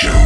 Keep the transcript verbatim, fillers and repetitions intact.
Show.